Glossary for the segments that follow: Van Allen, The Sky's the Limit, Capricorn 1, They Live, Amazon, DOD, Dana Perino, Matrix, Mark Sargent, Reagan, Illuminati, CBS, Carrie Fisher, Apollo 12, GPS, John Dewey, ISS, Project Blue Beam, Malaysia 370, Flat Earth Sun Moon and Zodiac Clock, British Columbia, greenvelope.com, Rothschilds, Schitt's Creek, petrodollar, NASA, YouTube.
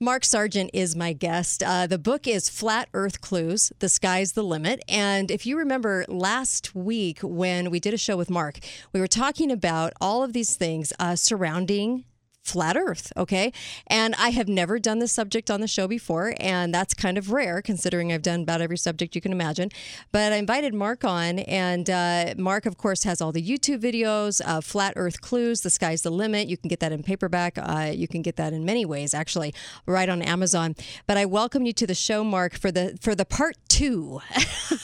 Mark Sargent is my guest. The book is Flat Earth Clues, The Sky's the Limit. And if you remember last week when we did a show with Mark, we were talking about all of these things surrounding Flat Earth, okay? And I have never done this subject on the show before, and that's kind of rare considering I've done about every subject you can imagine. But I invited Mark on, and Mark, of course, has all the YouTube videos, Flat Earth Clues, The Sky's the Limit. You can get that in paperback. You can get that in many ways, actually, right on Amazon. But I welcome you to the show, Mark, for the part two.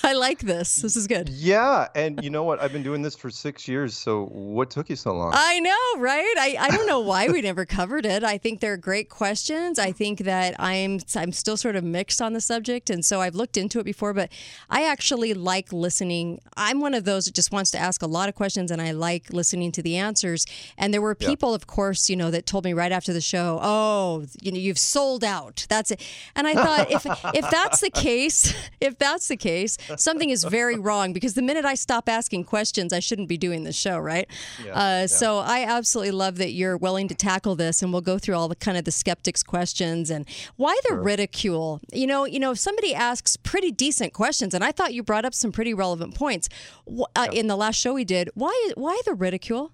I like this. This is good. Yeah, and you know what? I've been doing this for 6 years, so what took you so long? I know, right? I don't know why we never covered it. I think they're great questions. I think that I'm still sort of mixed on the subject, and so I've looked into it before, but I actually like listening. I'm one of those that just wants to ask a lot of questions, and I like listening to the answers. And there were people, of course, you know, that told me right after the show, "Oh, you know, you've sold out. That's it." And I thought, if that's the case, something is very wrong, because the minute I stop asking questions, I shouldn't be doing this show, right? Yeah. So I absolutely love that you're willing to tackle this, and we'll go through all the kind of the skeptics' questions and why the ridicule. You know, if somebody asks pretty decent questions, and I thought you brought up some pretty relevant points in the last show we did. Why the ridicule?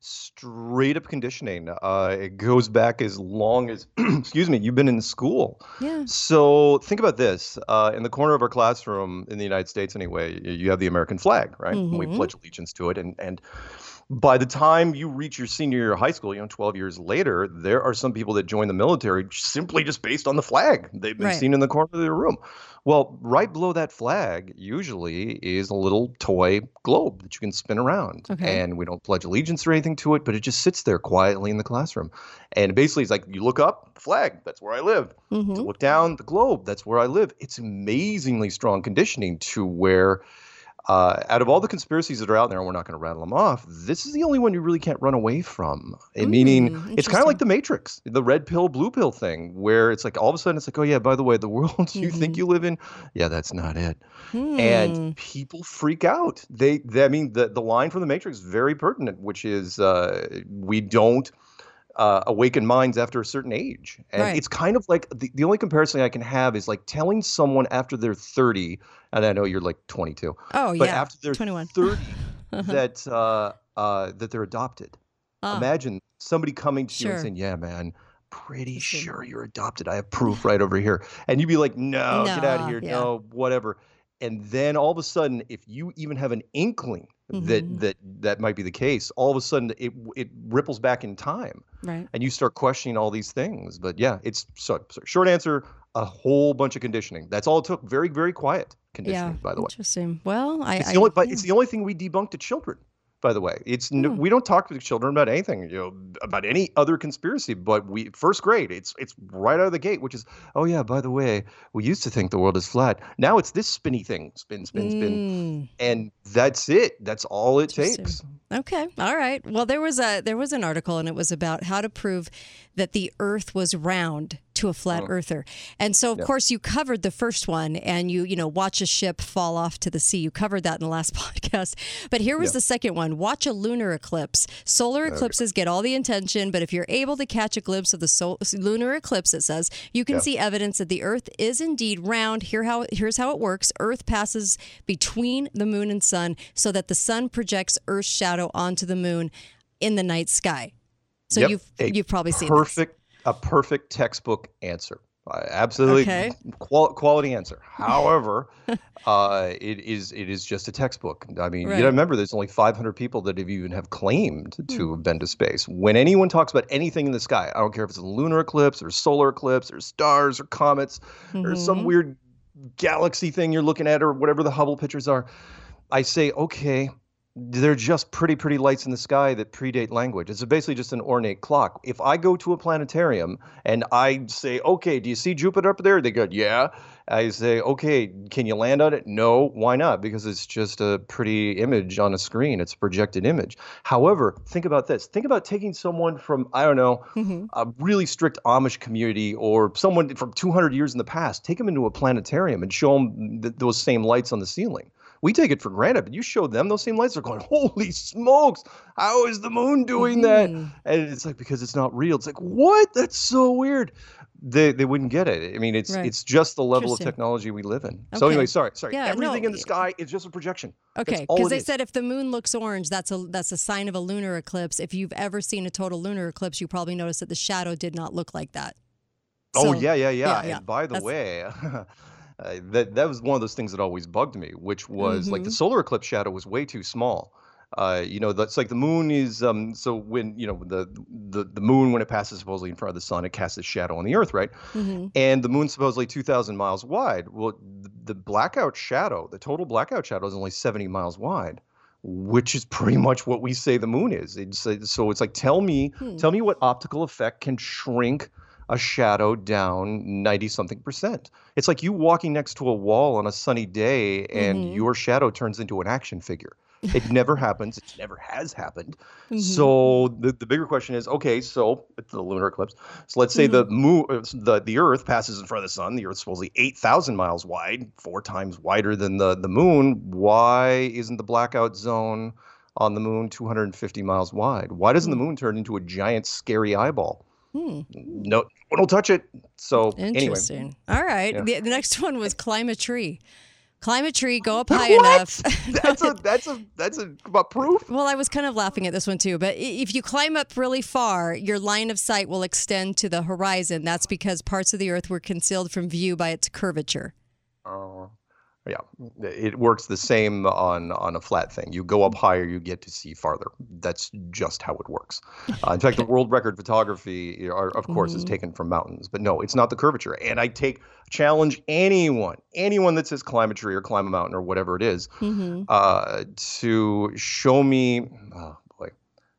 Straight up conditioning. It goes back as long as excuse me, you've been in school. Yeah. So think about this. In the corner of our classroom in the United States, anyway, you have the American flag, right? Mm-hmm. We pledge allegiance to it, and by the time you reach your senior year of high school, you know, 12 years later, there are some people that join the military simply just based on the flag they've been seen in the corner of their room. Well, right below that flag usually is a little toy globe that you can spin around. Okay. And we don't pledge allegiance or anything to it, but it just sits there quietly in the classroom. And basically it's like, you look up, flag, that's where I live. Mm-hmm. To look down, the globe, that's where I live. It's amazingly strong conditioning to where... out of all the conspiracies that are out there, and we're not going to rattle them off, this is the only one you really can't run away from. Meaning, it's kind of like the Matrix, the red pill, blue pill thing, where it's like all of a sudden it's like, oh yeah, by the way, the world you think you live in, yeah, that's not it. Mm. And people freak out. The line from the Matrix is very pertinent, which is we don't awaken minds after a certain age. And it's kind of like the only comparison I can have is like telling someone after they're 30, and I know you're like 22. Oh, but after they're 21. 30, that they're adopted. Imagine somebody coming to you and saying, yeah, man, pretty sure you're adopted. I have proof right over here. And you'd be like, no, get out of here. Yeah. No, whatever. And then all of a sudden, if you even have an inkling that might be the case, all of a sudden it ripples back in time, right? And you start questioning all these things. But yeah, it's so short answer, a whole bunch of conditioning. That's all it took. Very, very quiet conditioning, by the way. Interesting. Well, it's the only thing we debunk to children. By the way, we don't talk to the children about anything, you know, about any other conspiracy. But first grade, it's right out of the gate, which is, oh yeah, by the way, we used to think the world is flat. Now it's this spinny thing, spin, and that's it. That's all it takes. Okay, all right. Well, there was an article, and it was about how to prove that the Earth was round to a flat earther. And so, of course, you covered the first one, and you watch a ship fall off to the sea. You covered that in the last podcast. But here was the second one. Watch a lunar eclipse. Solar eclipses get all the attention, but if you're able to catch a glimpse of the lunar eclipse, it says, you can see evidence that the Earth is indeed round. Here's how it works. Earth passes between the moon and sun so that the sun projects Earth's shadow onto the moon in the night sky. So you've probably seen this. A perfect textbook answer. Absolutely quality answer. However, it is just a textbook. I mean, you gotta remember there's only 500 people that have claimed to have been to space. When anyone talks about anything in the sky, I don't care if it's a lunar eclipse or solar eclipse or stars or comets or some weird galaxy thing you're looking at or whatever the Hubble pictures are, I say, okay, they're just pretty, pretty lights in the sky that predate language. It's basically just an ornate clock. If I go to a planetarium and I say, okay, do you see Jupiter up there? They go, yeah. I say, okay, can you land on it? No. Why not? Because it's just a pretty image on a screen. It's a projected image. However, think about this. Think about taking someone from, I don't know, a really strict Amish community or someone from 200 years in the past. Take them into a planetarium and show them those same lights on the ceiling. We take it for granted, but you show them those same lights, they're going, holy smokes, how is the moon doing that? And it's like, because it's not real. It's like, what? That's so weird. They wouldn't get it. I mean, it's right. It's just the level of technology we live in. Okay. So anyway, sorry. Yeah, everything in the sky is just a projection. Okay, because they said if the moon looks orange, that's a sign of a lunar eclipse. If you've ever seen a total lunar eclipse, you probably noticed that the shadow did not look like that. So, yeah. And by the way, that was one of those things that always bugged me, which was like the solar eclipse shadow was way too small. You know, that's like the moon is, so when, you know, the moon, when it passes supposedly in front of the sun, it casts its shadow on the earth, right? And the moon's supposedly 2,000 miles wide. Well, the blackout shadow, the total blackout shadow is only 70 miles wide, which is pretty much what we say the moon is. So it's like, tell me what optical effect can shrink a shadow down 90-something%. It's like you walking next to a wall on a sunny day and your shadow turns into an action figure. It never happens. It never has happened. So the bigger question is, okay, so it's the lunar eclipse. So let's say the Earth passes in front of the sun. The Earth's supposedly 8,000 miles wide, 4 times wider than the moon. Why isn't the blackout zone on the moon 250 miles wide? Why doesn't the moon turn into a giant scary eyeball? No, don't touch it. So interesting. Anyway. All right. Yeah. The next one was climb a tree. Climb a tree, go up high enough. That's a proof. Well, I was kind of laughing at this one too, but if you climb up really far, your line of sight will extend to the horizon. That's because parts of the Earth were concealed from view by its curvature. Oh, yeah. It works the same on a flat thing. You go up higher, you get to see farther. That's just how it works. In fact, the world record photography, of course, is taken from mountains, but no, it's not the curvature. And I challenge anyone that says climb a tree or climb a mountain or whatever it is, to show me, how am I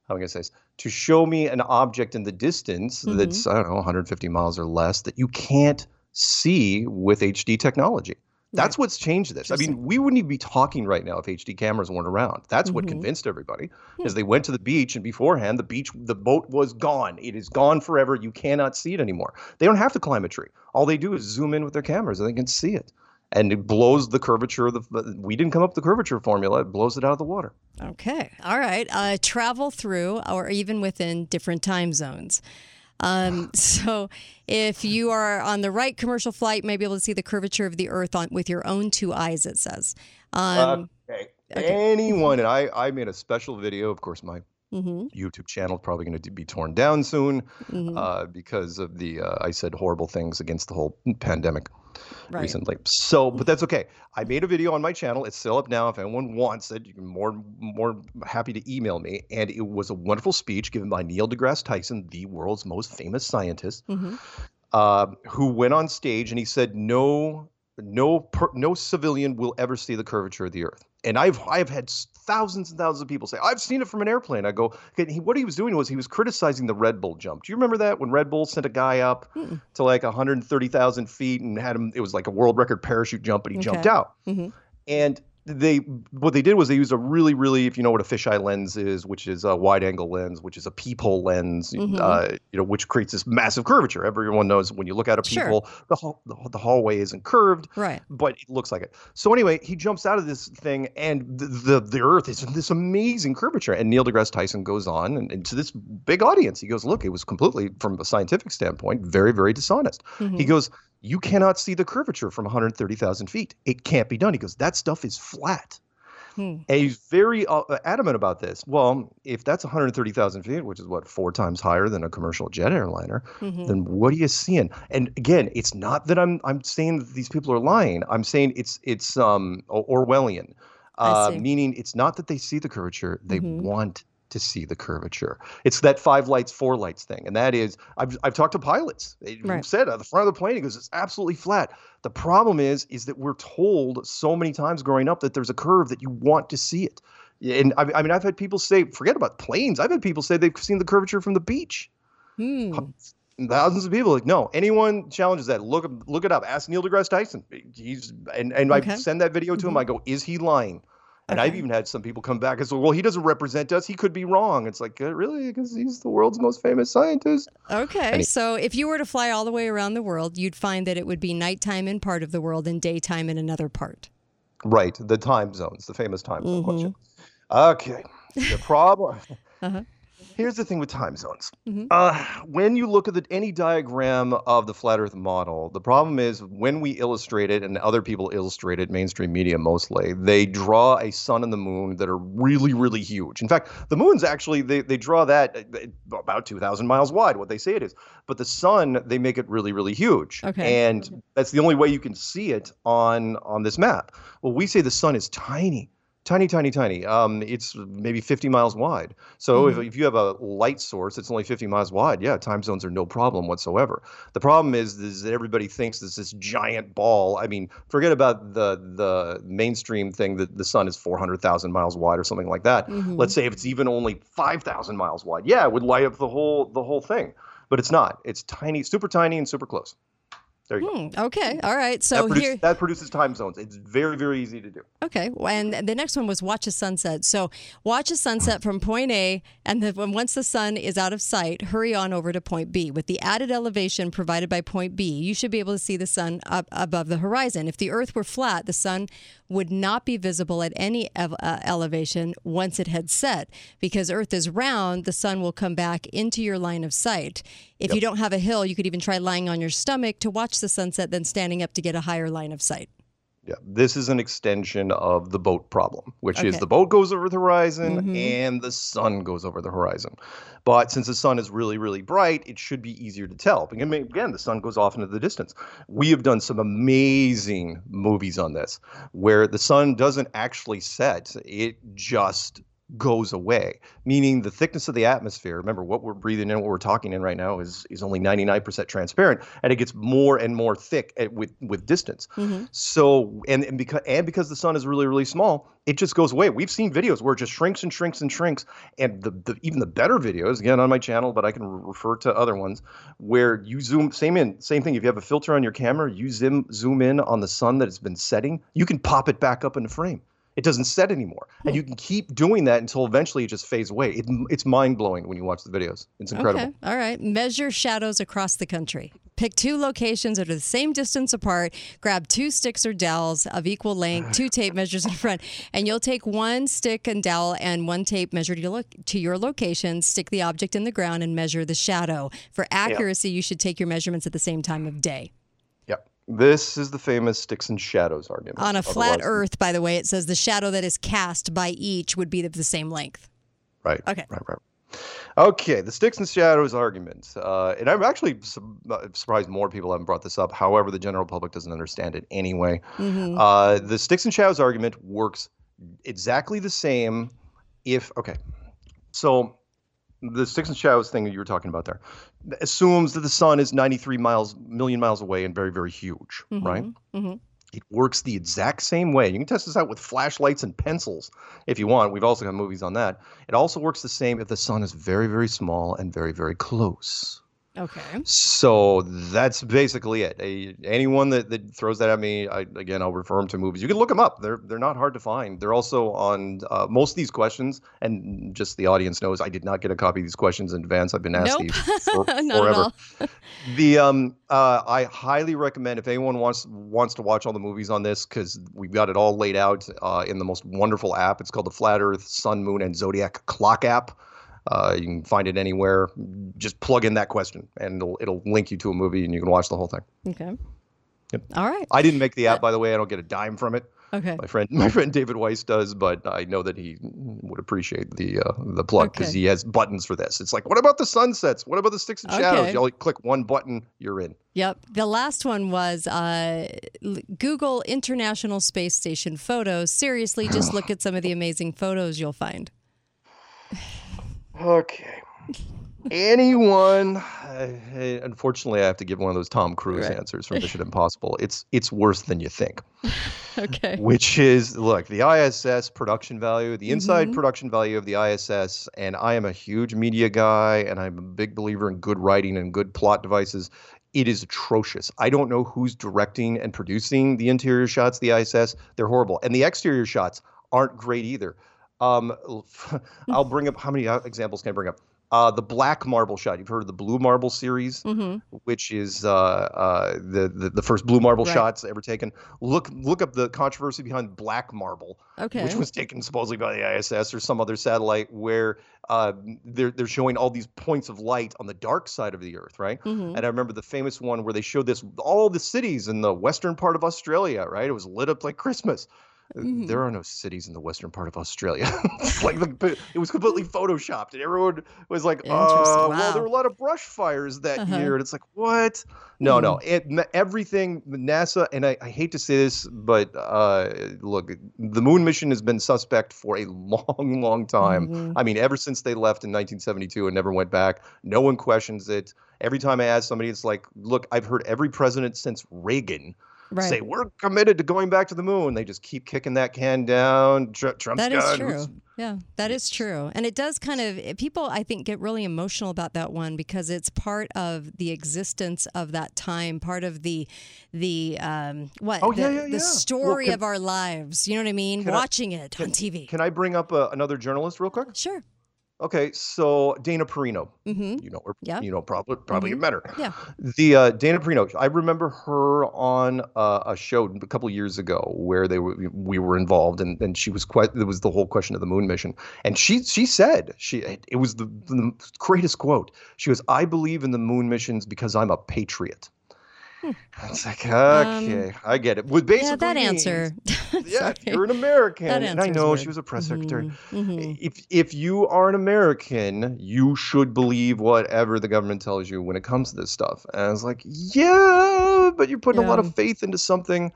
going to say this? To show me an object in the distance that's, I don't know, 150 miles or less that you can't see with HD technology. That's what's changed this. I mean, we wouldn't even be talking right now if HD cameras weren't around. That's what convinced everybody, is they went to the beach, and beforehand, the boat was gone. It is gone forever. You cannot see it anymore. They don't have to climb a tree. All they do is zoom in with their cameras, and they can see it. And it blows the curvature of we didn't come up with the curvature formula. It blows it out of the water. Okay. All right. Travel through or even within different time zones. So if you are on the right commercial flight, you may be able to see the curvature of the Earth with your own 2 eyes, it says. Anyone, and I made a special video. Of course, my YouTube channel is probably going to be torn down soon because of I said horrible things against the whole pandemic recently. So, but that's okay. I made a video on my channel. It's still up now. If anyone wants it, you're more happy to email me. And it was a wonderful speech given by Neil deGrasse Tyson, the world's most famous scientist, who went on stage and he said, no civilian will ever see the curvature of the Earth. And I've had thousands and thousands of people say, I've seen it from an airplane. I go, okay, what he was doing was he was criticizing the Red Bull jump. Do you remember that when Red Bull sent a guy up to like 130,000 feet and had him, it was like a world record parachute jump, and he jumped out. And what they did was they used a really, really, if you know what a fisheye lens is, which is a wide angle lens, which is a peephole lens, you know, which creates this massive curvature. Everyone knows when you look out a peephole, the hallway isn't curved, but it looks like it. So anyway, he jumps out of this thing and the Earth is this amazing curvature. And Neil deGrasse Tyson goes on and to this big audience, he goes, look, it was completely, from a scientific standpoint, very, very dishonest. He goes, you cannot see the curvature from 130,000 feet. It can't be done. He goes, that stuff is flat. And he's very adamant about this. Well, if that's 130,000 feet, which is what, 4 times higher than a commercial jet airliner, then what are you seeing? And again, it's not that I'm saying that these people are lying. I'm saying it's Orwellian, meaning it's not that they see the curvature. They want to see the curvature. It's that 5 lights, 4 lights thing. And that is, I've talked to pilots who said at the front of the plane, he goes, it's absolutely flat. The problem is that we're told so many times growing up that there's a curve that you want to see it. And I mean, I've had people say, forget about planes. I've had people say they've seen the curvature from the beach. Thousands of people are like, no, anyone challenges that, look it up, ask Neil deGrasse Tyson. I send that video to him. I go, is he lying? And I've even had some people come back and say, well, he doesn't represent us. He could be wrong. It's like, really? Because he's the world's most famous scientist. Okay. So if you were to fly all the way around the world, you'd find that it would be nighttime in part of the world and daytime in another part. Right. The time zones, the famous time zone question. Okay. The problem. Here's the thing with time zones. Mm-hmm. When you look at any diagram of the flat Earth model, the problem is when we illustrate it and other people illustrate it, mainstream media mostly, they draw a sun and the moon that are really, really huge. In fact, the moon's actually, they draw that about 2,000 miles wide, what they say it is. But the sun, they make it really, really huge. Okay. And that's the only way you can see it on this map. Well, we say the sun is tiny. Tiny, tiny, tiny. It's maybe 50 miles wide. So if you have a light source, it's only 50 miles wide. Yeah, time zones are no problem whatsoever. The problem is that everybody thinks it's this giant ball. I mean, forget about the mainstream thing that the sun is 400,000 miles wide or something like that. Mm-hmm. Let's say if it's even only 5,000 miles wide. Yeah, it would light up the whole thing. But it's not. It's tiny, super tiny and super close. There you go. Okay. All right. So that produces time zones. It's very, very easy to do. Okay. And the next one was watch a sunset. So watch a sunset from point A, and then once the sun is out of sight, hurry on over to point B. With the added elevation provided by point B, you should be able to see the sun up above the horizon. If the Earth were flat, the sun would not be visible at any elevation once it had set. Because Earth is round, the sun will come back into your line of sight. If you don't have a hill, you could even try lying on your stomach to watch the sunset, then standing up to get a higher line of sight. Yeah, this is an extension of the boat problem, which is the boat goes over the horizon and the sun goes over the horizon. But since the sun is really, really bright, it should be easier to tell. Again, the sun goes off into the distance. We have done some amazing movies on this where the sun doesn't actually set. It just goes away, meaning the thickness of the atmosphere, remember what we're breathing in, what we're talking in right now is only 99% transparent, and it gets more and more thick with distance. So, because the sun is really, really small, it just goes away. We've seen videos where it just shrinks and shrinks and shrinks, and even the better videos, again, on my channel, but I can refer to other ones, where you zoom, same thing, if you have a filter on your camera, you zoom in on the sun that has been setting, you can pop it back up into frame. It doesn't set anymore. And you can keep doing that until eventually it just fades away. It's mind-blowing when you watch the videos. It's incredible. Okay. All right. Measure shadows across the country. Pick two locations that are the same distance apart. Grab two sticks or dowels of equal length, two tape measures in front, and you'll take one stick and dowel and one tape measure to your location, stick the object in the ground, and measure the shadow. For accuracy, you should take your measurements at the same time of day. This is the famous sticks and shadows argument. On a flat Earth, by the way, it says the shadow that is cast by each would be of the same length. Right. Okay. Right, right. Okay, the sticks and shadows argument. And I'm actually surprised more people haven't brought this up. However, the general public doesn't understand it anyway. The sticks and shadows argument works exactly the same if, so the sticks and shadows thing that you were talking about there assumes that the sun is 93 million miles away and very, very huge, right? It works the exact same way. You can test this out with flashlights and pencils if you want. We've also got movies on that. It also works the same if the sun is very, very small and very, very close. Okay. So that's basically it. Anyone that throws that at me, again, I'll refer them to movies. You can look them up. They're not hard to find. They're also on most of these questions, and just the audience knows I did not get a copy of these questions in advance. I've been asked these forever. I highly recommend if anyone wants to watch all the movies on this, because we've got it all laid out in the most wonderful app. It's called the Flat Earth Sun Moon and Zodiac Clock app. You can find it anywhere. Just plug in that question, and it'll link you to a movie, and you can watch the whole thing. Okay. Yep. All right. I didn't make the app, by the way. I don't get a dime from it. Okay. My friend David Weiss does, but I know that he would appreciate the plug because he has buttons for this. It's like, what about the sunsets? What about the sticks and shadows? You only click one button, you're in. Yep. The last one was Google International Space Station photos. Seriously, just look at some of the amazing photos you'll find. Okay. Anyone, unfortunately, I have to give one of those Tom Cruise answers from Mission Impossible. It's worse than you think. Okay. Which is, look, the ISS production value, the inside production value of the ISS, and I am a huge media guy, and I'm a big believer in good writing and good plot devices. It is atrocious. I don't know who's directing and producing the interior shots of the ISS. They're horrible. And the exterior shots aren't great either. I'll bring up, how many examples can I bring up? The black marble shot. You've heard of the blue marble series, which is the first blue marble shots ever taken. Look up the controversy behind black marble, which was taken supposedly by the ISS or some other satellite, where they're showing all these points of light on the dark side of the Earth, right? And I remember the famous one where they showed this all the cities in the western part of Australia, right? It was lit up like Christmas. There are no cities in the western part of Australia. Like it was completely photoshopped, and everyone was like, well, there were a lot of brush fires that year. And it's like, what? No. Everything NASA, and I hate to say this, but look, the moon mission has been suspect for a long, long time. I mean, ever since they left in 1972 and never went back, no one questions it. Every time I ask somebody, it's like, look, I've heard every president since Reagan say, we're committed to going back to the moon. They just keep kicking that can down. Trump's that is true. Yeah, that is true. And it does kind of, people, I think, get really emotional about that one because it's part of the existence of that time, part of the story of our lives. You know what I mean? Watching it on TV. Can I bring up another journalist real quick? Sure. Okay, so Dana Perino, you know her, you know, probably you met her. Yeah. The Dana Perino, I remember her on a show a couple years ago where we were involved, and she was there was the whole question of the moon mission, and she said it was the greatest quote. She goes, "I believe in the moon missions because I'm a patriot." It's like, okay, I get it. What basically that answer. You're an American. And I know she was a press secretary. If you are an American, you should believe whatever the government tells you when it comes to this stuff. And I was like, yeah, but you're putting a lot of faith into something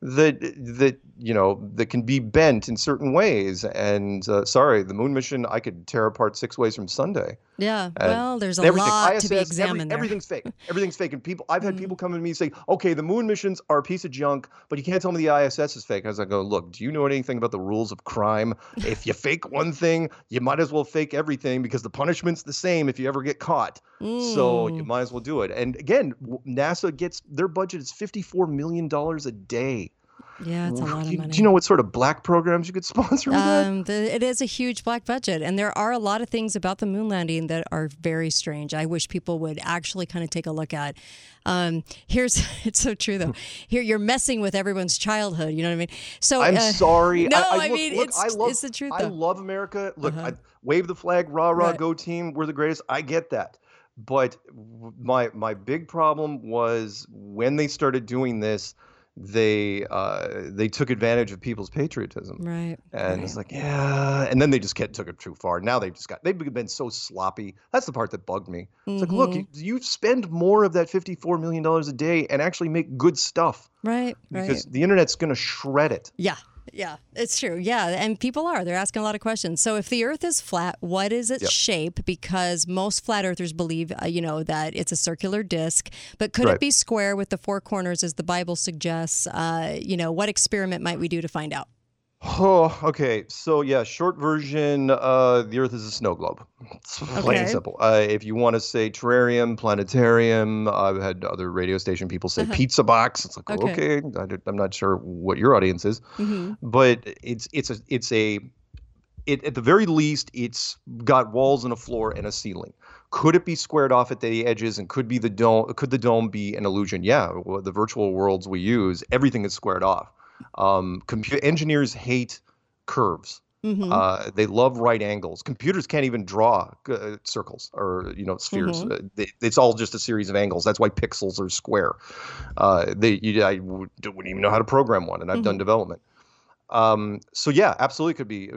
that can be bent in certain ways. And sorry, the moon mission, I could tear apart 6 ways from Sunday. Yeah, well, there's a lot ISS, to be examined. Everything's fake. Everything's fake. And I've had people come to me and say, okay, the moon missions are a piece of junk, but you can't tell me the ISS is fake. As I go, look, do you know anything about the rules of crime? If you fake one thing, you might as well fake everything because the punishment's the same if you ever get caught. So you might as well do it. And again, NASA gets, their budget is $54 million a day. Yeah, it's a lot of money. Do you know what sort of black programs you could sponsor with that? It is a huge black budget, and there are a lot of things about the moon landing that are very strange. I wish people would actually kind of take a look at. It's so true, though. Here, you're messing with everyone's childhood. You know what I mean? So I'm sorry. No, I mean, it's the truth, though. I love America. Look, I wave the flag, rah, go team. We're the greatest. I get that. But my big problem was when they started doing this, they took advantage of people's patriotism, it's like, and then they just took it too far. Now they've been so sloppy. That's the part that bugged me. It's like, look, you spend more of that $54 million a day and actually make good stuff, because the internet's gonna shred it. Yeah, it's true. Yeah, and people they're asking a lot of questions. So if the Earth is flat, what is its shape? Because most flat earthers believe, that it's a circular disc. But could it be square with the 4 corners, as the Bible suggests? What experiment might we do to find out? Oh, okay. So yeah, short version, the Earth is a snow globe. It's plain and simple. If you want to say terrarium, planetarium, I've had other radio station people say pizza box. It's like, I'm not sure what your audience is, but it's at the very least, it's got walls and a floor and a ceiling. Could it be squared off at the edges, and could be the dome? Could the dome be an illusion? Yeah, well, the virtual worlds we use, everything is squared off. Computer engineers hate curves. They love right angles. Computers can't even draw circles or spheres. It's all just a series of angles. That's why pixels are square. I wouldn't even know how to program one, and I've done development. So yeah, absolutely could be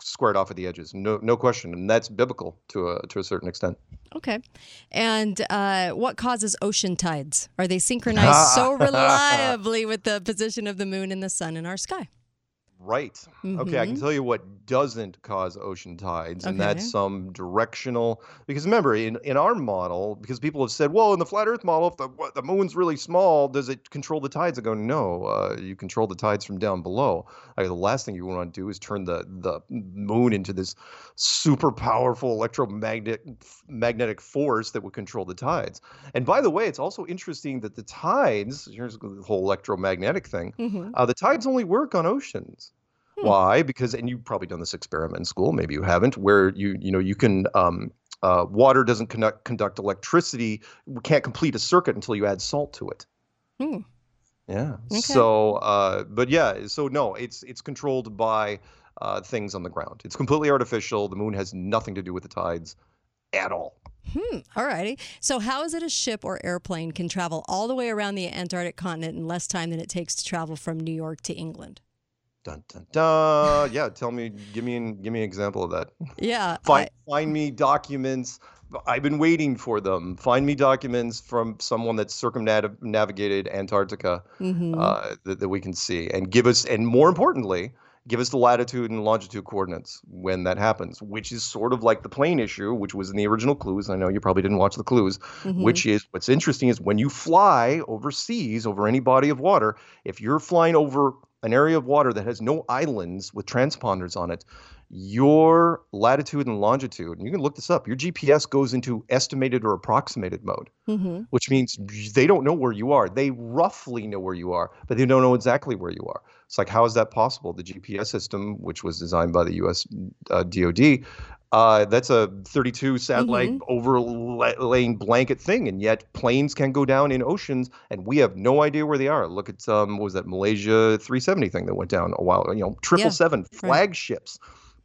squared off at the edges. No question, and that's biblical to a certain extent. Okay, and what causes ocean tides? Are they synchronized so reliably with the position of the moon and the sun in our sky? Right. Okay, I can tell you what doesn't cause ocean tides, and that's some directional. Because remember, in our model, because people have said, well, in the flat Earth model, if the moon's really small, does it control the tides? I go, no, you control the tides from down below. The last thing you want to do is turn the moon into this super powerful magnetic force that would control the tides. And by the way, it's also interesting that the tides, here's the whole electromagnetic thing, the tides only work on oceans. Why? Because, and you've probably done this experiment in school, maybe you haven't, where you can Water doesn't conduct electricity. We can't complete a circuit until you add salt to it. Hmm. Yeah. Okay. So, but yeah, so no, it's controlled by things on the ground. It's completely artificial. The moon has nothing to do with the tides at all. Hmm. All righty. So how is it a ship or airplane can travel all the way around the Antarctic continent in less time than it takes to travel from New York to England? Dun, dun, dun. Yeah, tell me, give me an example of that. Yeah. Find me documents. I've been waiting for them. Find me documents from someone that circumnavigated Antarctica that we can see, and give us, and more importantly, give us the latitude and longitude coordinates when that happens, which is sort of like the plane issue, which was in the original Clues. I know you probably didn't watch the Clues, which is what's interesting is when you fly overseas over any body of water, if you're flying over an area of water that has no islands with transponders on it, your latitude and longitude, and you can look this up, your GPS goes into estimated or approximated mode, which means they don't know where you are. They roughly know where you are, but they don't know exactly where you are. It's like, how is that possible? The GPS system, which was designed by the U.S. DOD, that's a 32 satellite overlaying blanket thing, and yet planes can go down in oceans, and we have no idea where they are. Look at what was that Malaysia 370 thing that went down a while? You know, 777 flagships,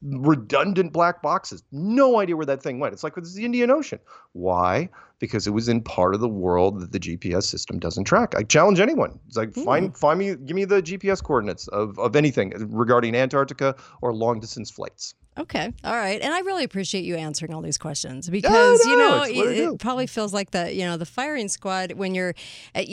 redundant black boxes, no idea where that thing went. It's like this is the Indian Ocean. Why? Because it was in part of the world that the GPS system doesn't track. I challenge anyone. It's like find me, give me the GPS coordinates of anything regarding Antarctica or long distance flights. Okay. All right. And I really appreciate you answering all these questions because, it probably feels like the firing squad when you're,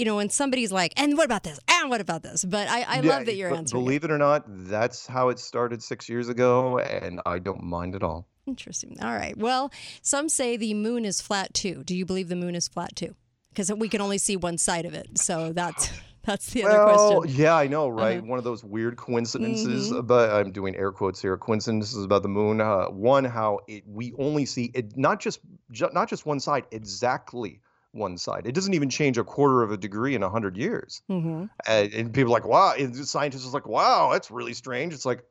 when somebody's like, and what about this? And what about this? But I love that you're answering. Believe it or not, that's how it started 6 years ago, and I don't mind at all. Interesting. All right. Well, some say the moon is flat, too. Do you believe the moon is flat, too? Because we can only see one side of it. So that's... That's the other question. Yeah, I know, right? One of those weird coincidences, but I'm doing air quotes here, coincidences about the moon. One, how we only see it, not just one side, exactly one side. It doesn't even change a quarter of a degree in 100 years. And people are like, wow, and scientists are like, wow, that's really strange. It's like,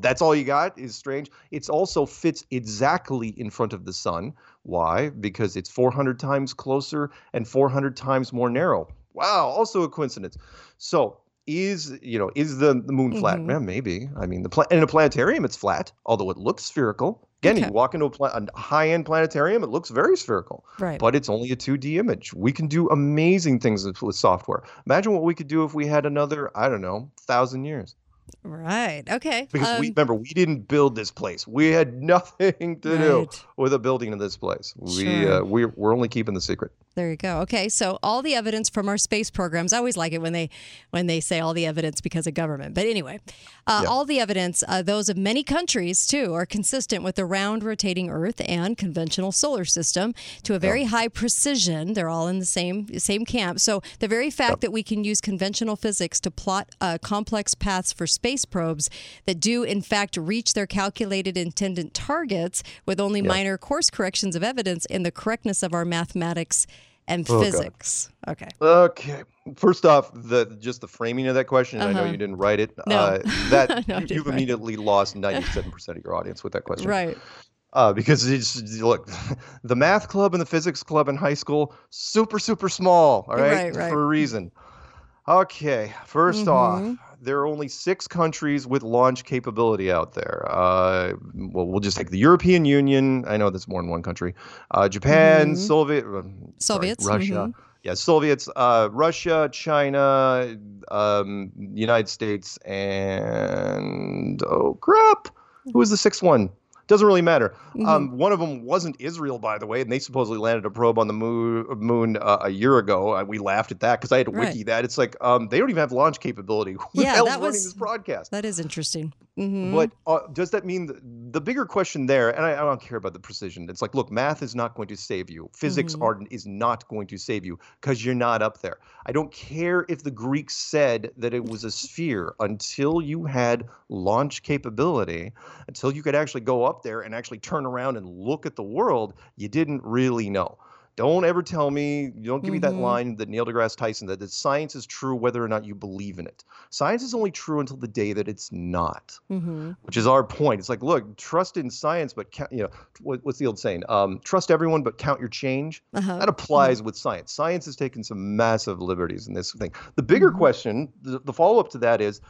that's all you got is strange. It also fits exactly in front of the sun. Why? Because it's 400 times closer and 400 times more narrow. Wow, also a coincidence. So is the moon flat? Yeah, maybe. I mean, in a planetarium, it's flat, although it looks spherical. Again, you walk into a high-end planetarium, it looks very spherical. Right. But it's only a 2D image. We can do amazing things with software. Imagine what we could do if we had another, 1,000 years. Right. Okay. Because we didn't build this place. We had nothing to do with the building of this place. We're only keeping the secret. There you go. Okay. So all the evidence from our space programs. I always like it when they say all the evidence because of government. But anyway, all the evidence, those of many countries too, are consistent with the round rotating Earth and conventional solar system to a very high precision. They're all in the same camp. So the very fact that we can use conventional physics to plot complex paths for space probes that do in fact reach their calculated intended targets with only minor course corrections of evidence in the correctness of our mathematics and physics. God. Okay. First off, just the framing of that question, I know you didn't write it. No. You've immediately lost 97% of your audience with that question. Right. Because the math club and the physics club in high school, super, super small. All right. For a reason. Okay. First off, there are only 6 countries with launch capability out there. We'll just take the European Union. I know that's more than one country. Japan, Soviets, Russia. Yeah, Soviets, Russia, China, United States, and who was the 6th one? Doesn't really matter. One of them wasn't Israel, by the way, and they supposedly landed a probe on the moon a year ago. We laughed at that because I had to wiki that. It's like they don't even have launch capability. Running this broadcast. That is interesting. But does that mean the bigger question there? And I don't care about the precision. It's like, look, math is not going to save you. Physics is not going to save you because you're not up there. I don't care if the Greeks said that it was a sphere until you had launch capability, until you could actually go up there and actually turn around and look at the world, you didn't really know. Don't ever tell me, don't give me that line that Neil deGrasse Tyson, that science is true whether or not you believe in it. Science is only true until the day that it's not, which is our point. It's like, look, trust in science, but count, you know, what's the old saying? Trust everyone, but count your change. That applies with science. Science has taken some massive liberties in this thing. The bigger question, the follow-up to that is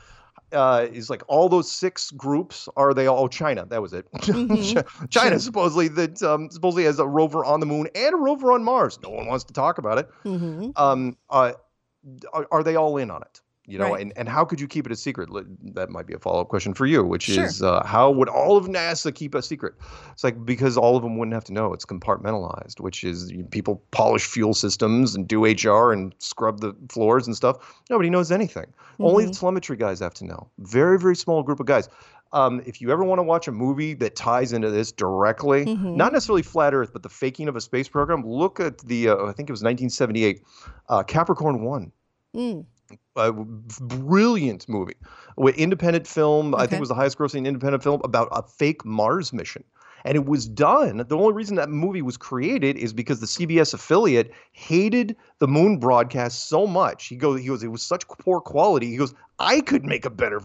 like all those six groups, are they all China? That was it. China supposedly that supposedly has a rover on the moon and a rover on Mars. No one wants to talk about it. Are they all in on it? You know, and how could you keep it a secret? That might be a follow-up question for you, which is how would all of NASA keep a secret? It's like because all of them wouldn't have to know. It's compartmentalized, which is people polish fuel systems and do HR and scrub the floors and stuff. Nobody knows anything. Only the telemetry guys have to know. Very, very small group of guys. If you ever want to watch a movie that ties into this directly, not necessarily Flat Earth, but the faking of a space program, look at the, I think it was 1978, Capricorn 1. A brilliant movie, independent film. I think it was the highest grossing independent film about a fake Mars mission. And it was done. The only reason that movie was created is because the CBS affiliate hated the moon broadcast so much. He goes, it was such poor quality. He goes, I could make a better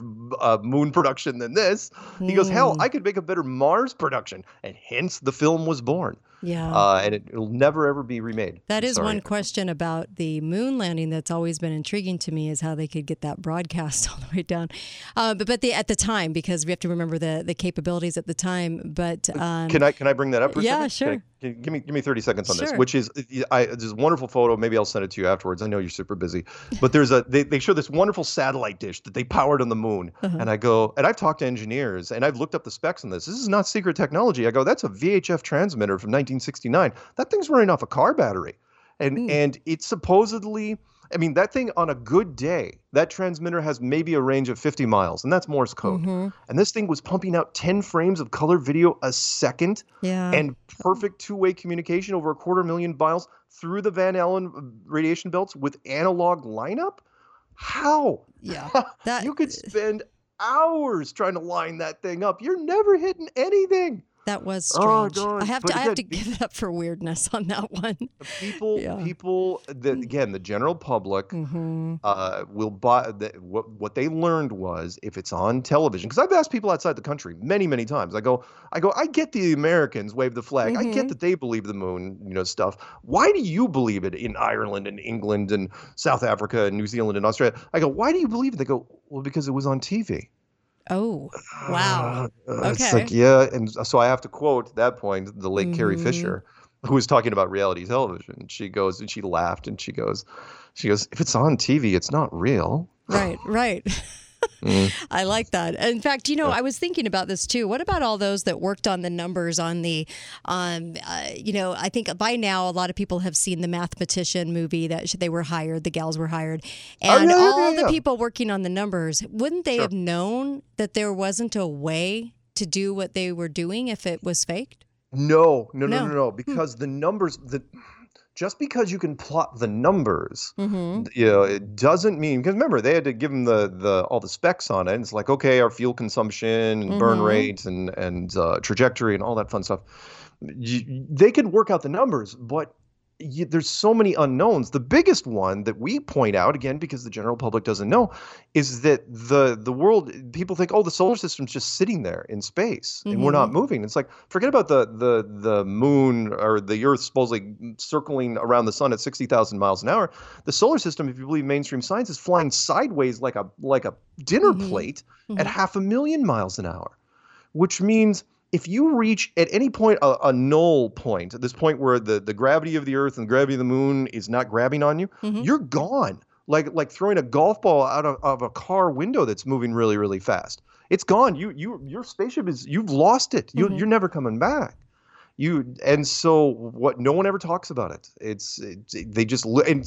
moon production than this. He goes, hell, I could make a better Mars production. And hence the film was born. And it'll never, ever be remade. That is one question about the moon landing that's always been intriguing to me is how they could get that broadcast all the way down. At the time, because we have to remember the capabilities at the time. But can I bring that up for a second? Sure. Give me 30 seconds on this, which is there's a wonderful photo. Maybe I'll send it to you afterwards. I know you're super busy, but there's they show this wonderful satellite dish that they powered on the moon. And I go, and I've talked to engineers and I've looked up the specs on this. This is not secret technology. I go, that's a VHF transmitter from 1969. That thing's running off a car battery. And, and it's supposedly, I mean, that thing on a good day, that transmitter has maybe a range of 50 miles, and that's Morse code. And this thing was pumping out 10 frames of color video a second and perfect two-way communication over 250,000 miles through the Van Allen radiation belts with analog lineup? How? You could spend hours trying to line that thing up. You're never hitting anything. That was strange. Oh, I have to give it up for weirdness on that one. People, again, the general public will buy. What they learned was if it's on television, because I've asked people outside the country many, many times. I go. I get the Americans wave the flag. I get that they believe the moon, you know, stuff. Why do you believe it in Ireland and England and South Africa and New Zealand and Australia? I go. Why do you believe it? They go. Well, because it was on TV. Oh, wow. Okay. It's like, yeah. And so I have to quote at that point the late Carrie Fisher, who was talking about reality television. She goes and she laughed and she goes, if it's on TV, it's not real. Right, right. I like that. In fact, you know, I was thinking about this too. What about all those that worked on the numbers on the, you know, I think by now a lot of people have seen the Mathematician movie that they were hired, the gals were hired, and all the people working on the numbers, wouldn't they have known that there wasn't a way to do what they were doing if it was faked? No. Because the numbers, just because you can plot the numbers, you know, it doesn't mean, because remember, they had to give them all the specs on it. And it's like, okay, our fuel consumption and burn rates and trajectory and all that fun stuff. They could work out the numbers, but there's so many unknowns. The biggest one that we point out, again, because the general public doesn't know, is that the world, people think, oh, the solar system's just sitting there in space and we're not moving. It's like, forget about the moon or the Earth supposedly circling around the sun at 60,000 miles an hour. The solar system, if you believe mainstream science, is flying sideways like a dinner plate at 500,000 miles an hour, which means if you reach at any point a null point, this point where the gravity of the Earth and the gravity of the moon is not grabbing on you, you're gone. Like throwing a golf ball out of a car window that's moving really, really fast. It's gone. Your spaceship you've lost it. You're never coming back. And so no one ever talks about it. It's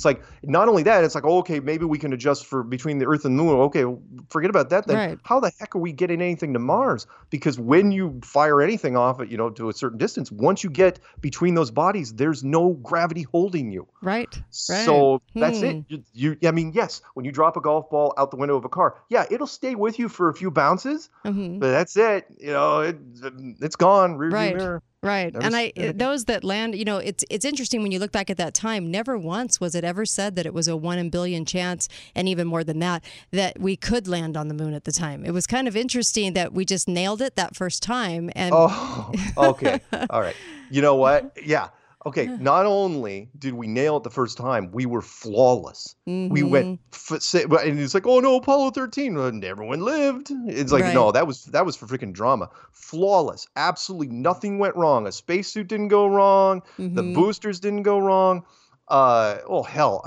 like, not only that, it's like, oh, okay, maybe we can adjust for between the Earth and the moon. Okay, forget about that then. Right. How the heck are we getting anything to Mars? Because when you fire anything off at, you know, to a certain distance, once you get between those bodies, there's no gravity holding you. Right. So that's it. I mean, yes, when you drop a golf ball out the window of a car, yeah, it'll stay with you for a few bounces, but that's it. You know, it's gone. Rear view mirror. Right. Never, and those that land, you know, it's interesting when you look back at that time, never once was it ever said that it was a 1 in a billion chance, and even more than that, that we could land on the moon at the time. It was kind of interesting that we just nailed it that first time. And oh, okay. All right. You know what? Yeah. Okay, not only did we nail it the first time, we were flawless. Mm-hmm. We went, and it's like, oh no, Apollo 13, everyone lived. It's like, right. No, that was for freaking drama. Flawless, absolutely nothing went wrong. A spacesuit didn't go wrong. Mm-hmm. The boosters didn't go wrong. Oh hell,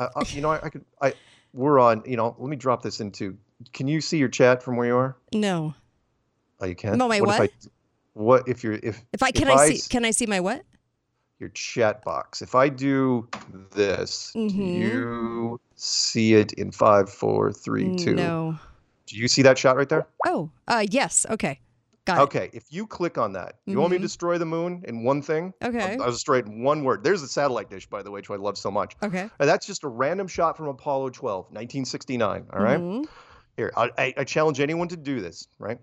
we're on. You know, let me drop this into. Can you see your chat from where you are? No. Oh, you can't. No, my what? Can I see my what? Your chat box. If I do this, do you see it in 5, 4, 3, 2? No. Do you see that shot right there? Oh, yes. Okay. Got it. Okay. If you click on that, you want me to destroy the moon in one thing? Okay. I'll destroy it in one word. There's the satellite dish, by the way, which I love so much. Okay. And that's just a random shot from Apollo 12, 1969. All right. Here, I challenge anyone to do this, right?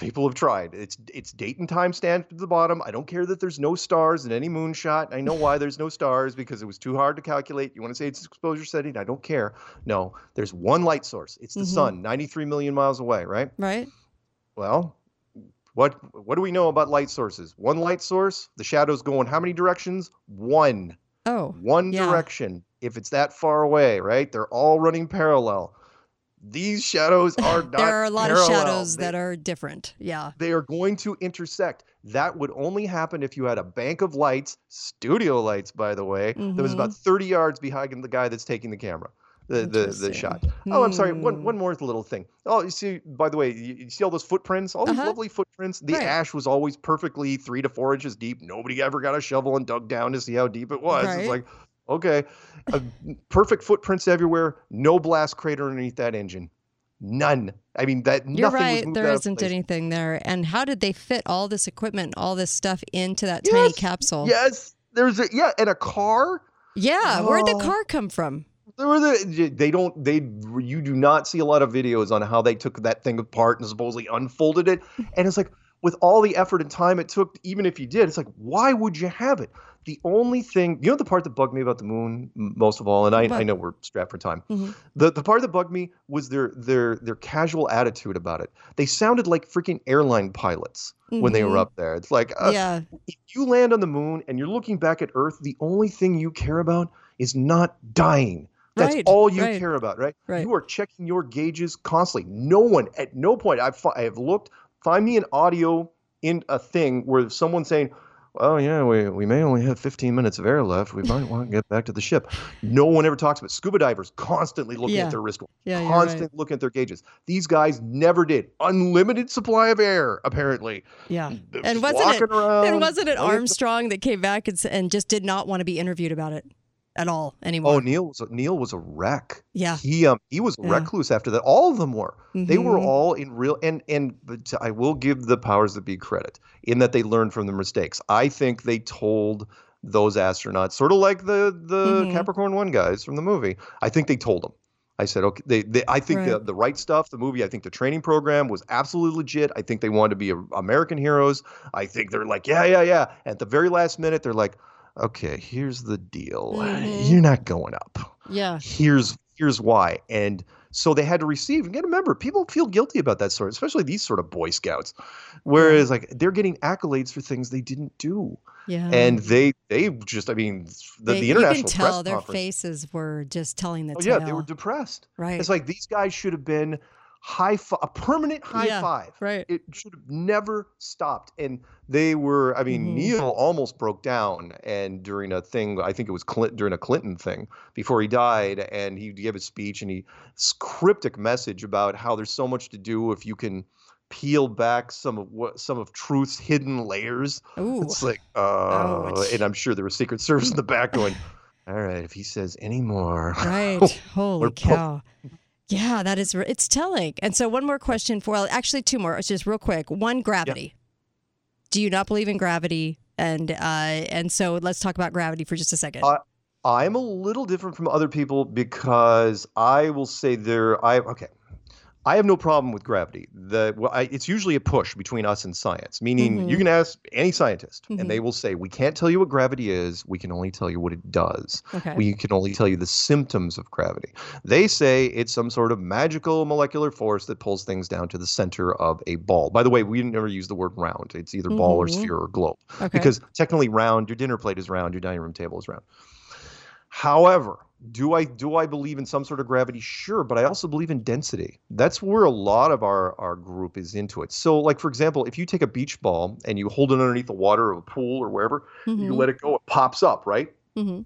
People have tried. It's date and time stamped at the bottom. I don't care that there's no stars in any moonshot. I know why there's no stars, because it was too hard to calculate. You want to say it's exposure setting? I don't care. No, there's one light source. It's the sun, 93 million miles away, right? Right. Well, what do we know about light sources? One light source, the shadows go in how many directions? One. Oh. One direction. If it's that far away, right? They're all running parallel. These shadows are not There are a lot parallel. Of shadows that are different. Yeah. They are going to intersect. That would only happen if you had a bank of lights, studio lights, by the way, that was about 30 yards behind the guy that's taking the camera, the shot. Oh, I'm sorry. One more little thing. Oh, you see, by the way, you see all those footprints? All these lovely footprints. The ash was always perfectly 3 to 4 inches deep. Nobody ever got a shovel and dug down to see how deep it was. Right. It's like... Okay, perfect footprints everywhere. No blast crater underneath that engine. None. I mean, that nothing was moved out of place. You're right. There isn't anything there. And how did they fit all this equipment, all this stuff into that tiny capsule? Yes. And a car. Yeah. Where'd the car come from? You do not see a lot of videos on how they took that thing apart and supposedly unfolded it. And it's like, with all the effort and time it took, even if you did, it's like, why would you have it? The only thing, you know, the part that bugged me about the moon most of all, and I know we're strapped for time. The part that bugged me was their casual attitude about it. They sounded like freaking airline pilots when they were up there. It's like, if you land on the moon and you're looking back at Earth, the only thing you care about is not dying. That's all you care about, right? You are checking your gauges constantly. No one, at no point, I have looked, find me an audio in a thing where someone's saying, oh, yeah, we may only have 15 minutes of air left. We might want to get back to the ship. No one ever talks about scuba divers constantly looking at their wristwatch, constantly looking at their gauges. These guys never did. Unlimited supply of air, apparently. Yeah. And wasn't it Armstrong that came back and just did not want to be interviewed about it at all anymore? Oh, Neil was a wreck. Yeah. He was a recluse after that. All of them were. They were all in real and I will give the powers that be credit in that they learned from their mistakes. I think they told those astronauts, sort of like the Capricorn 1 guys from the movie. I think they told them. I said, okay, I think the right stuff, the movie, I think the training program was absolutely legit. I think they wanted to be American heroes. I think they're like, yeah. And at the very last minute, they're like, okay, here's the deal. You're not going up. Yeah. Here's why. And so they had to receive. And you got to remember, people feel guilty about that sort, especially these sort of Boy Scouts, whereas they're getting accolades for things they didn't do. Yeah. And they just, I mean, the international press conference. You can tell their faces were just telling the tale. Yeah, they were depressed. Right. It's like these guys should have been a permanent high five. Right. It should have never stopped. And they were, I mean, Neil almost broke down and during a thing, I think it was during a Clinton thing before he died, and he gave a speech and he cryptic message about how there's so much to do if you can peel back some of truth's hidden layers. Ooh. It's like, and I'm sure there was Secret Service in the back going, all right, if he says any more. Right. Holy cow. Yeah, that is, it's telling. And so one more question for, well, actually two more, it's just real quick. One, gravity. Yep. Do you not believe in gravity? And so let's talk about gravity for just a second. I'm a little different from other people because I will say okay. I have no problem with gravity. It's usually a push between us and science, meaning you can ask any scientist and they will say, we can't tell you what gravity is. We can only tell you what it does. Okay. We can only tell you the symptoms of gravity. They say it's some sort of magical molecular force that pulls things down to the center of a ball. By the way, we never use the word round. It's either ball or sphere or globe because technically round, your dinner plate is round, your dining room table is round. However, do I believe in some sort of gravity? Sure, but I also believe in density. That's where a lot of our group is into it. So, like, for example, if you take a beach ball and you hold it underneath the water of a pool or wherever, you let it go, it pops up, right?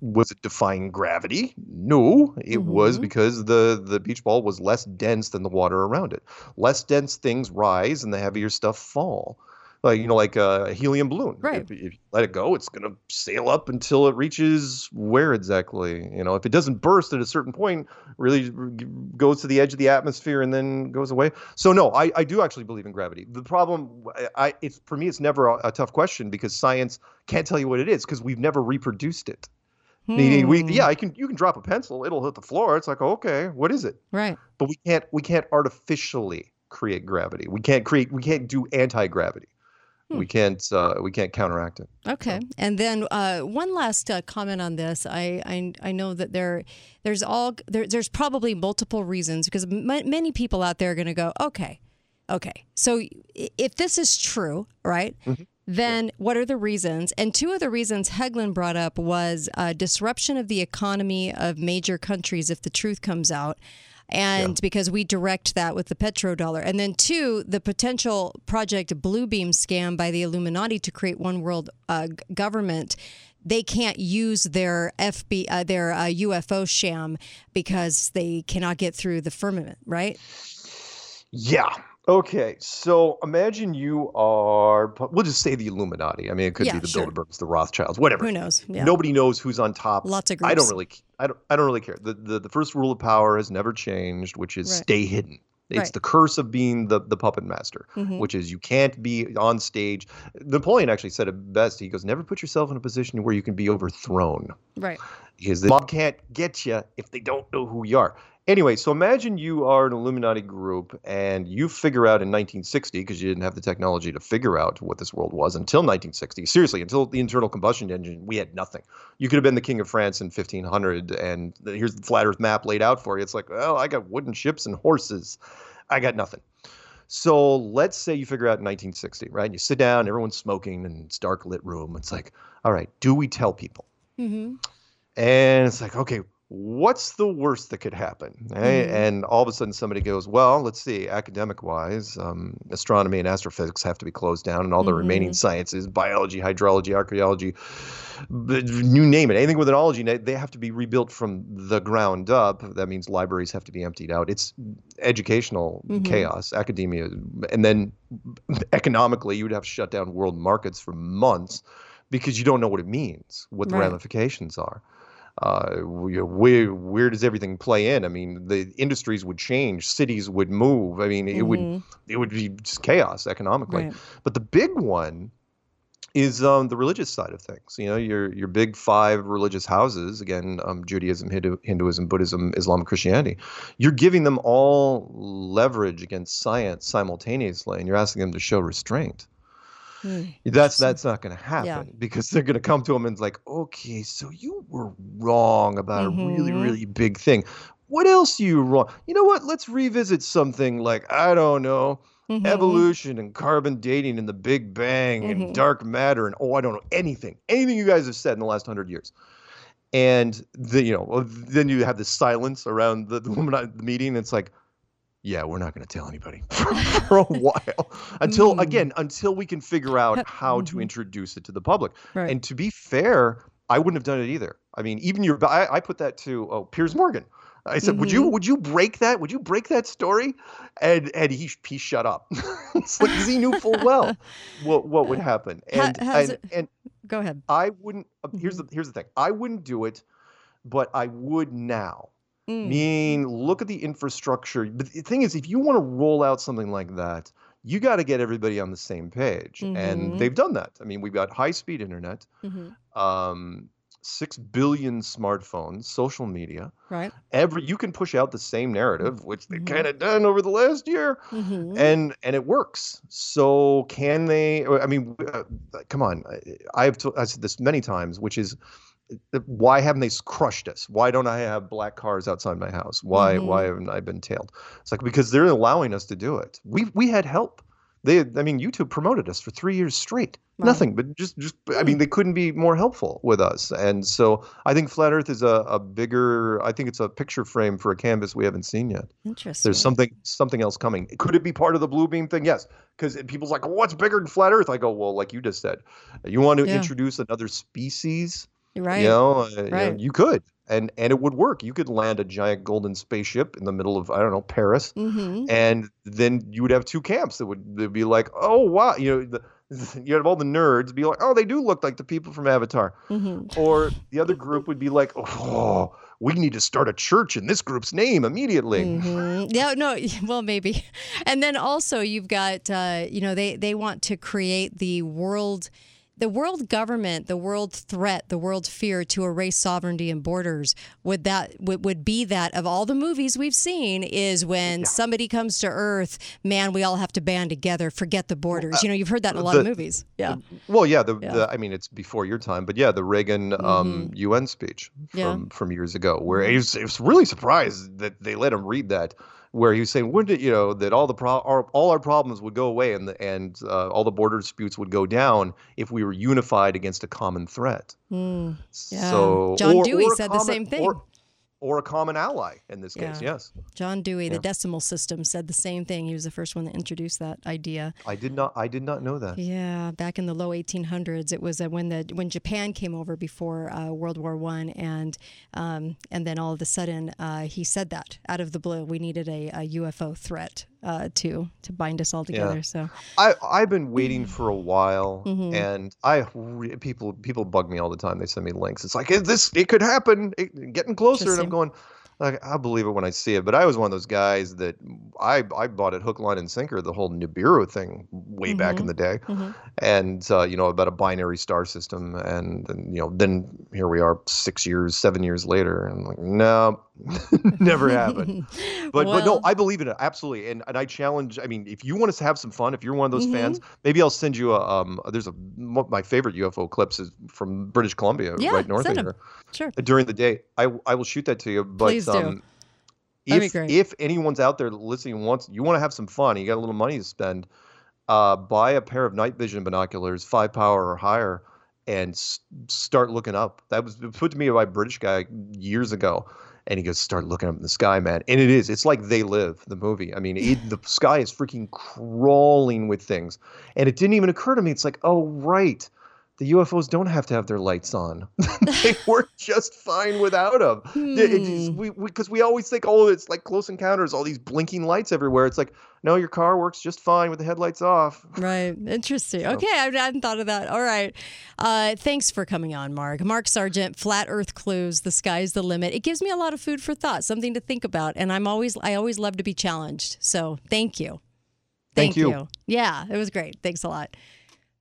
Was it defying gravity? No, it was because the beach ball was less dense than the water around it. Less dense things rise and the heavier stuff fall. Like, you know, like a helium balloon. Right. If you let it go, it's going to sail up until it reaches where exactly? You know, if it doesn't burst at a certain point, really goes to the edge of the atmosphere and then goes away. So, no, I do actually believe in gravity. The problem, it's for me, it's never a tough question because science can't tell you what it is because we've never reproduced it. You can drop a pencil. It'll hit the floor. It's like, okay, what is it? Right. But we can't artificially create gravity. We can't do anti-gravity. We can't counteract it. Okay. So. And then one last comment on this. I know that there's probably multiple reasons because many people out there are going to go, okay. So if this is true, right, then what are the reasons? And two of the reasons Hegland brought up was disruption of the economy of major countries if the truth comes out. And because we direct that with the petrodollar. And then two, the potential Project Blue Beam scam by the Illuminati to create one world government. They can't use their UFO sham because they cannot get through the firmament, right? Yeah. Okay, so imagine you are, we'll just say the Illuminati. I mean, it could be the Bilderbergs, the Rothschilds, whatever. Who knows? Yeah. Nobody knows who's on top. Lots of groups. I don't really care. The first rule of power has never changed, which is stay hidden. It's the curse of being the puppet master, which is you can't be on stage. Napoleon actually said it best. He goes, never put yourself in a position where you can be overthrown. Right. Because the mob can't get you if they don't know who you are. Anyway, so imagine you are an Illuminati group and you figure out in 1960, because you didn't have the technology to figure out what this world was until 1960. Seriously, until the internal combustion engine, we had nothing. You could have been the king of France in 1500 and here's the flat earth map laid out for you. It's like, well, I got wooden ships and horses. I got nothing. So let's say you figure out in 1960, right? And you sit down, everyone's smoking and it's a dark lit room. It's like, all right, do we tell people? And it's like, okay, what's the worst that could happen? And all of a sudden somebody goes, well, let's see, academic-wise, astronomy and astrophysics have to be closed down and all the remaining sciences, biology, hydrology, archaeology, you name it, anything with an ology, they have to be rebuilt from the ground up. That means libraries have to be emptied out. It's educational chaos, academia. And then economically, you would have to shut down world markets for months because you don't know what it means, what the ramifications are. Where does everything play in? I mean, the industries would change, cities would move. I mean, it would be just chaos economically. Right. But the big one is the religious side of things. You know, your big five religious houses, again, Judaism, Hinduism, Buddhism, Islam, Christianity, you're giving them all leverage against science simultaneously, and you're asking them to show restraint. That's not going to happen because they're going to come to them and it's like, okay, so you were wrong about a really, really big thing. What else are you wrong? You know what? Let's revisit something like, I don't know, evolution and carbon dating and the Big Bang and dark matter and, I don't know, anything you guys have said in the last 100 years. And then you have this silence around the meeting. And it's like, yeah, we're not going to tell anybody for a while until we can figure out how to introduce it to the public. Right. And to be fair, I wouldn't have done it either. I mean, even I put that to Piers Morgan. I said, would you break that? Would you break that story? And he shut up. It's like, 'cause he knew full well what would happen. And go ahead. I wouldn't. Here's the thing. I wouldn't do it, but I would now. Meaning, look at the infrastructure. But the thing is, if you want to roll out something like that, you got to get everybody on the same page. And they've done that. I mean, we've got high-speed internet. 6 billion smartphones, social media. Right. You can push out the same narrative, which they've kind of done over the last year, and it works. So can they? I mean, come on. I said this many times, which is, why haven't they crushed us? Why don't I have black cars outside my house? Why haven't I been tailed? It's like, because they're allowing us to do it. We had help. YouTube promoted us for 3 years straight. Right. Nothing, but they couldn't be more helpful with us. And so I think Flat Earth is I think it's a picture frame for a canvas we haven't seen yet. Interesting. There's something else coming. Could it be part of the Blue Beam thing? Yes. Because people's like, what's bigger than Flat Earth? I go, well, like you just said, you want to introduce another species? Right. You know, you could. And it would work. You could land a giant golden spaceship in the middle of, I don't know, Paris. Mm-hmm. And then you would have two camps that would be like, oh, wow. You know, you have all the nerds be like, oh, they do look like the people from Avatar. Mm-hmm. Or the other group would be like, oh, we need to start a church in this group's name immediately. Mm-hmm. Yeah, no, well, maybe. And then also you've got, they want to create the world government, the world threat, the world fear to erase sovereignty and borders. Would be that of all the movies we've seen is when somebody comes to Earth, man, we all have to band together, forget the borders. You've heard that in a lot of movies. Yeah. It's before your time, but the Reagan UN speech from years ago, where I was really surprised that they let him read that. Where he was saying, wouldn't it, that all our problems would go away and all the border disputes would go down if we were unified against a common threat. Mm, yeah. So John Dewey said the same thing. Or a common ally in this case, yes. John Dewey, the decimal system, said the same thing. He was the first one that introduced that idea. I did not know that. Yeah, back in the low 1800s, it was when Japan came over before World War I, and then all of a sudden he said that out of the blue. We needed a UFO threat to bind us all together. Yeah. So I've been waiting for a while, and people bug me all the time. They send me links. It's like, it could happen. Getting closer, and I'm going, like, I'll believe it when I see it. But I was one of those guys that I bought it hook, line, and sinker, the whole Nibiru thing way back in the day, and about a binary star system, and then here we are 7 years later, and I'm like, no, never happened. But no, I believe in it absolutely, and I challenge. I mean, if you want us to have some fun, if you're one of those fans, maybe I'll send you my favorite UFO clips is from British Columbia, right north of here. Sure. During the day, I will shoot that to you, but. Please do. If anyone's out there listening you want to have some fun, you got a little money to spend, buy a pair of night vision binoculars, 5 power or higher, and start looking up. That was put to me by a British guy years ago, and he goes, start looking up in the sky, man. And it's like They Live, the movie. I mean, the sky is freaking crawling with things. And it didn't even occur to me. It's like, oh, right. The UFOs don't have to have their lights on. They work just fine without them. Because we always think, oh, it's like Close Encounters, all these blinking lights everywhere. It's like, no, your car works just fine with the headlights off. Right. Interesting. So. Okay. I hadn't thought of that. All right. Thanks for coming on, Mark. Mark Sargent, Flat Earth Clues, The Sky's the Limit. It gives me a lot of food for thought, something to think about. And I always love to be challenged. So thank you. Thank you. Yeah, it was great. Thanks a lot.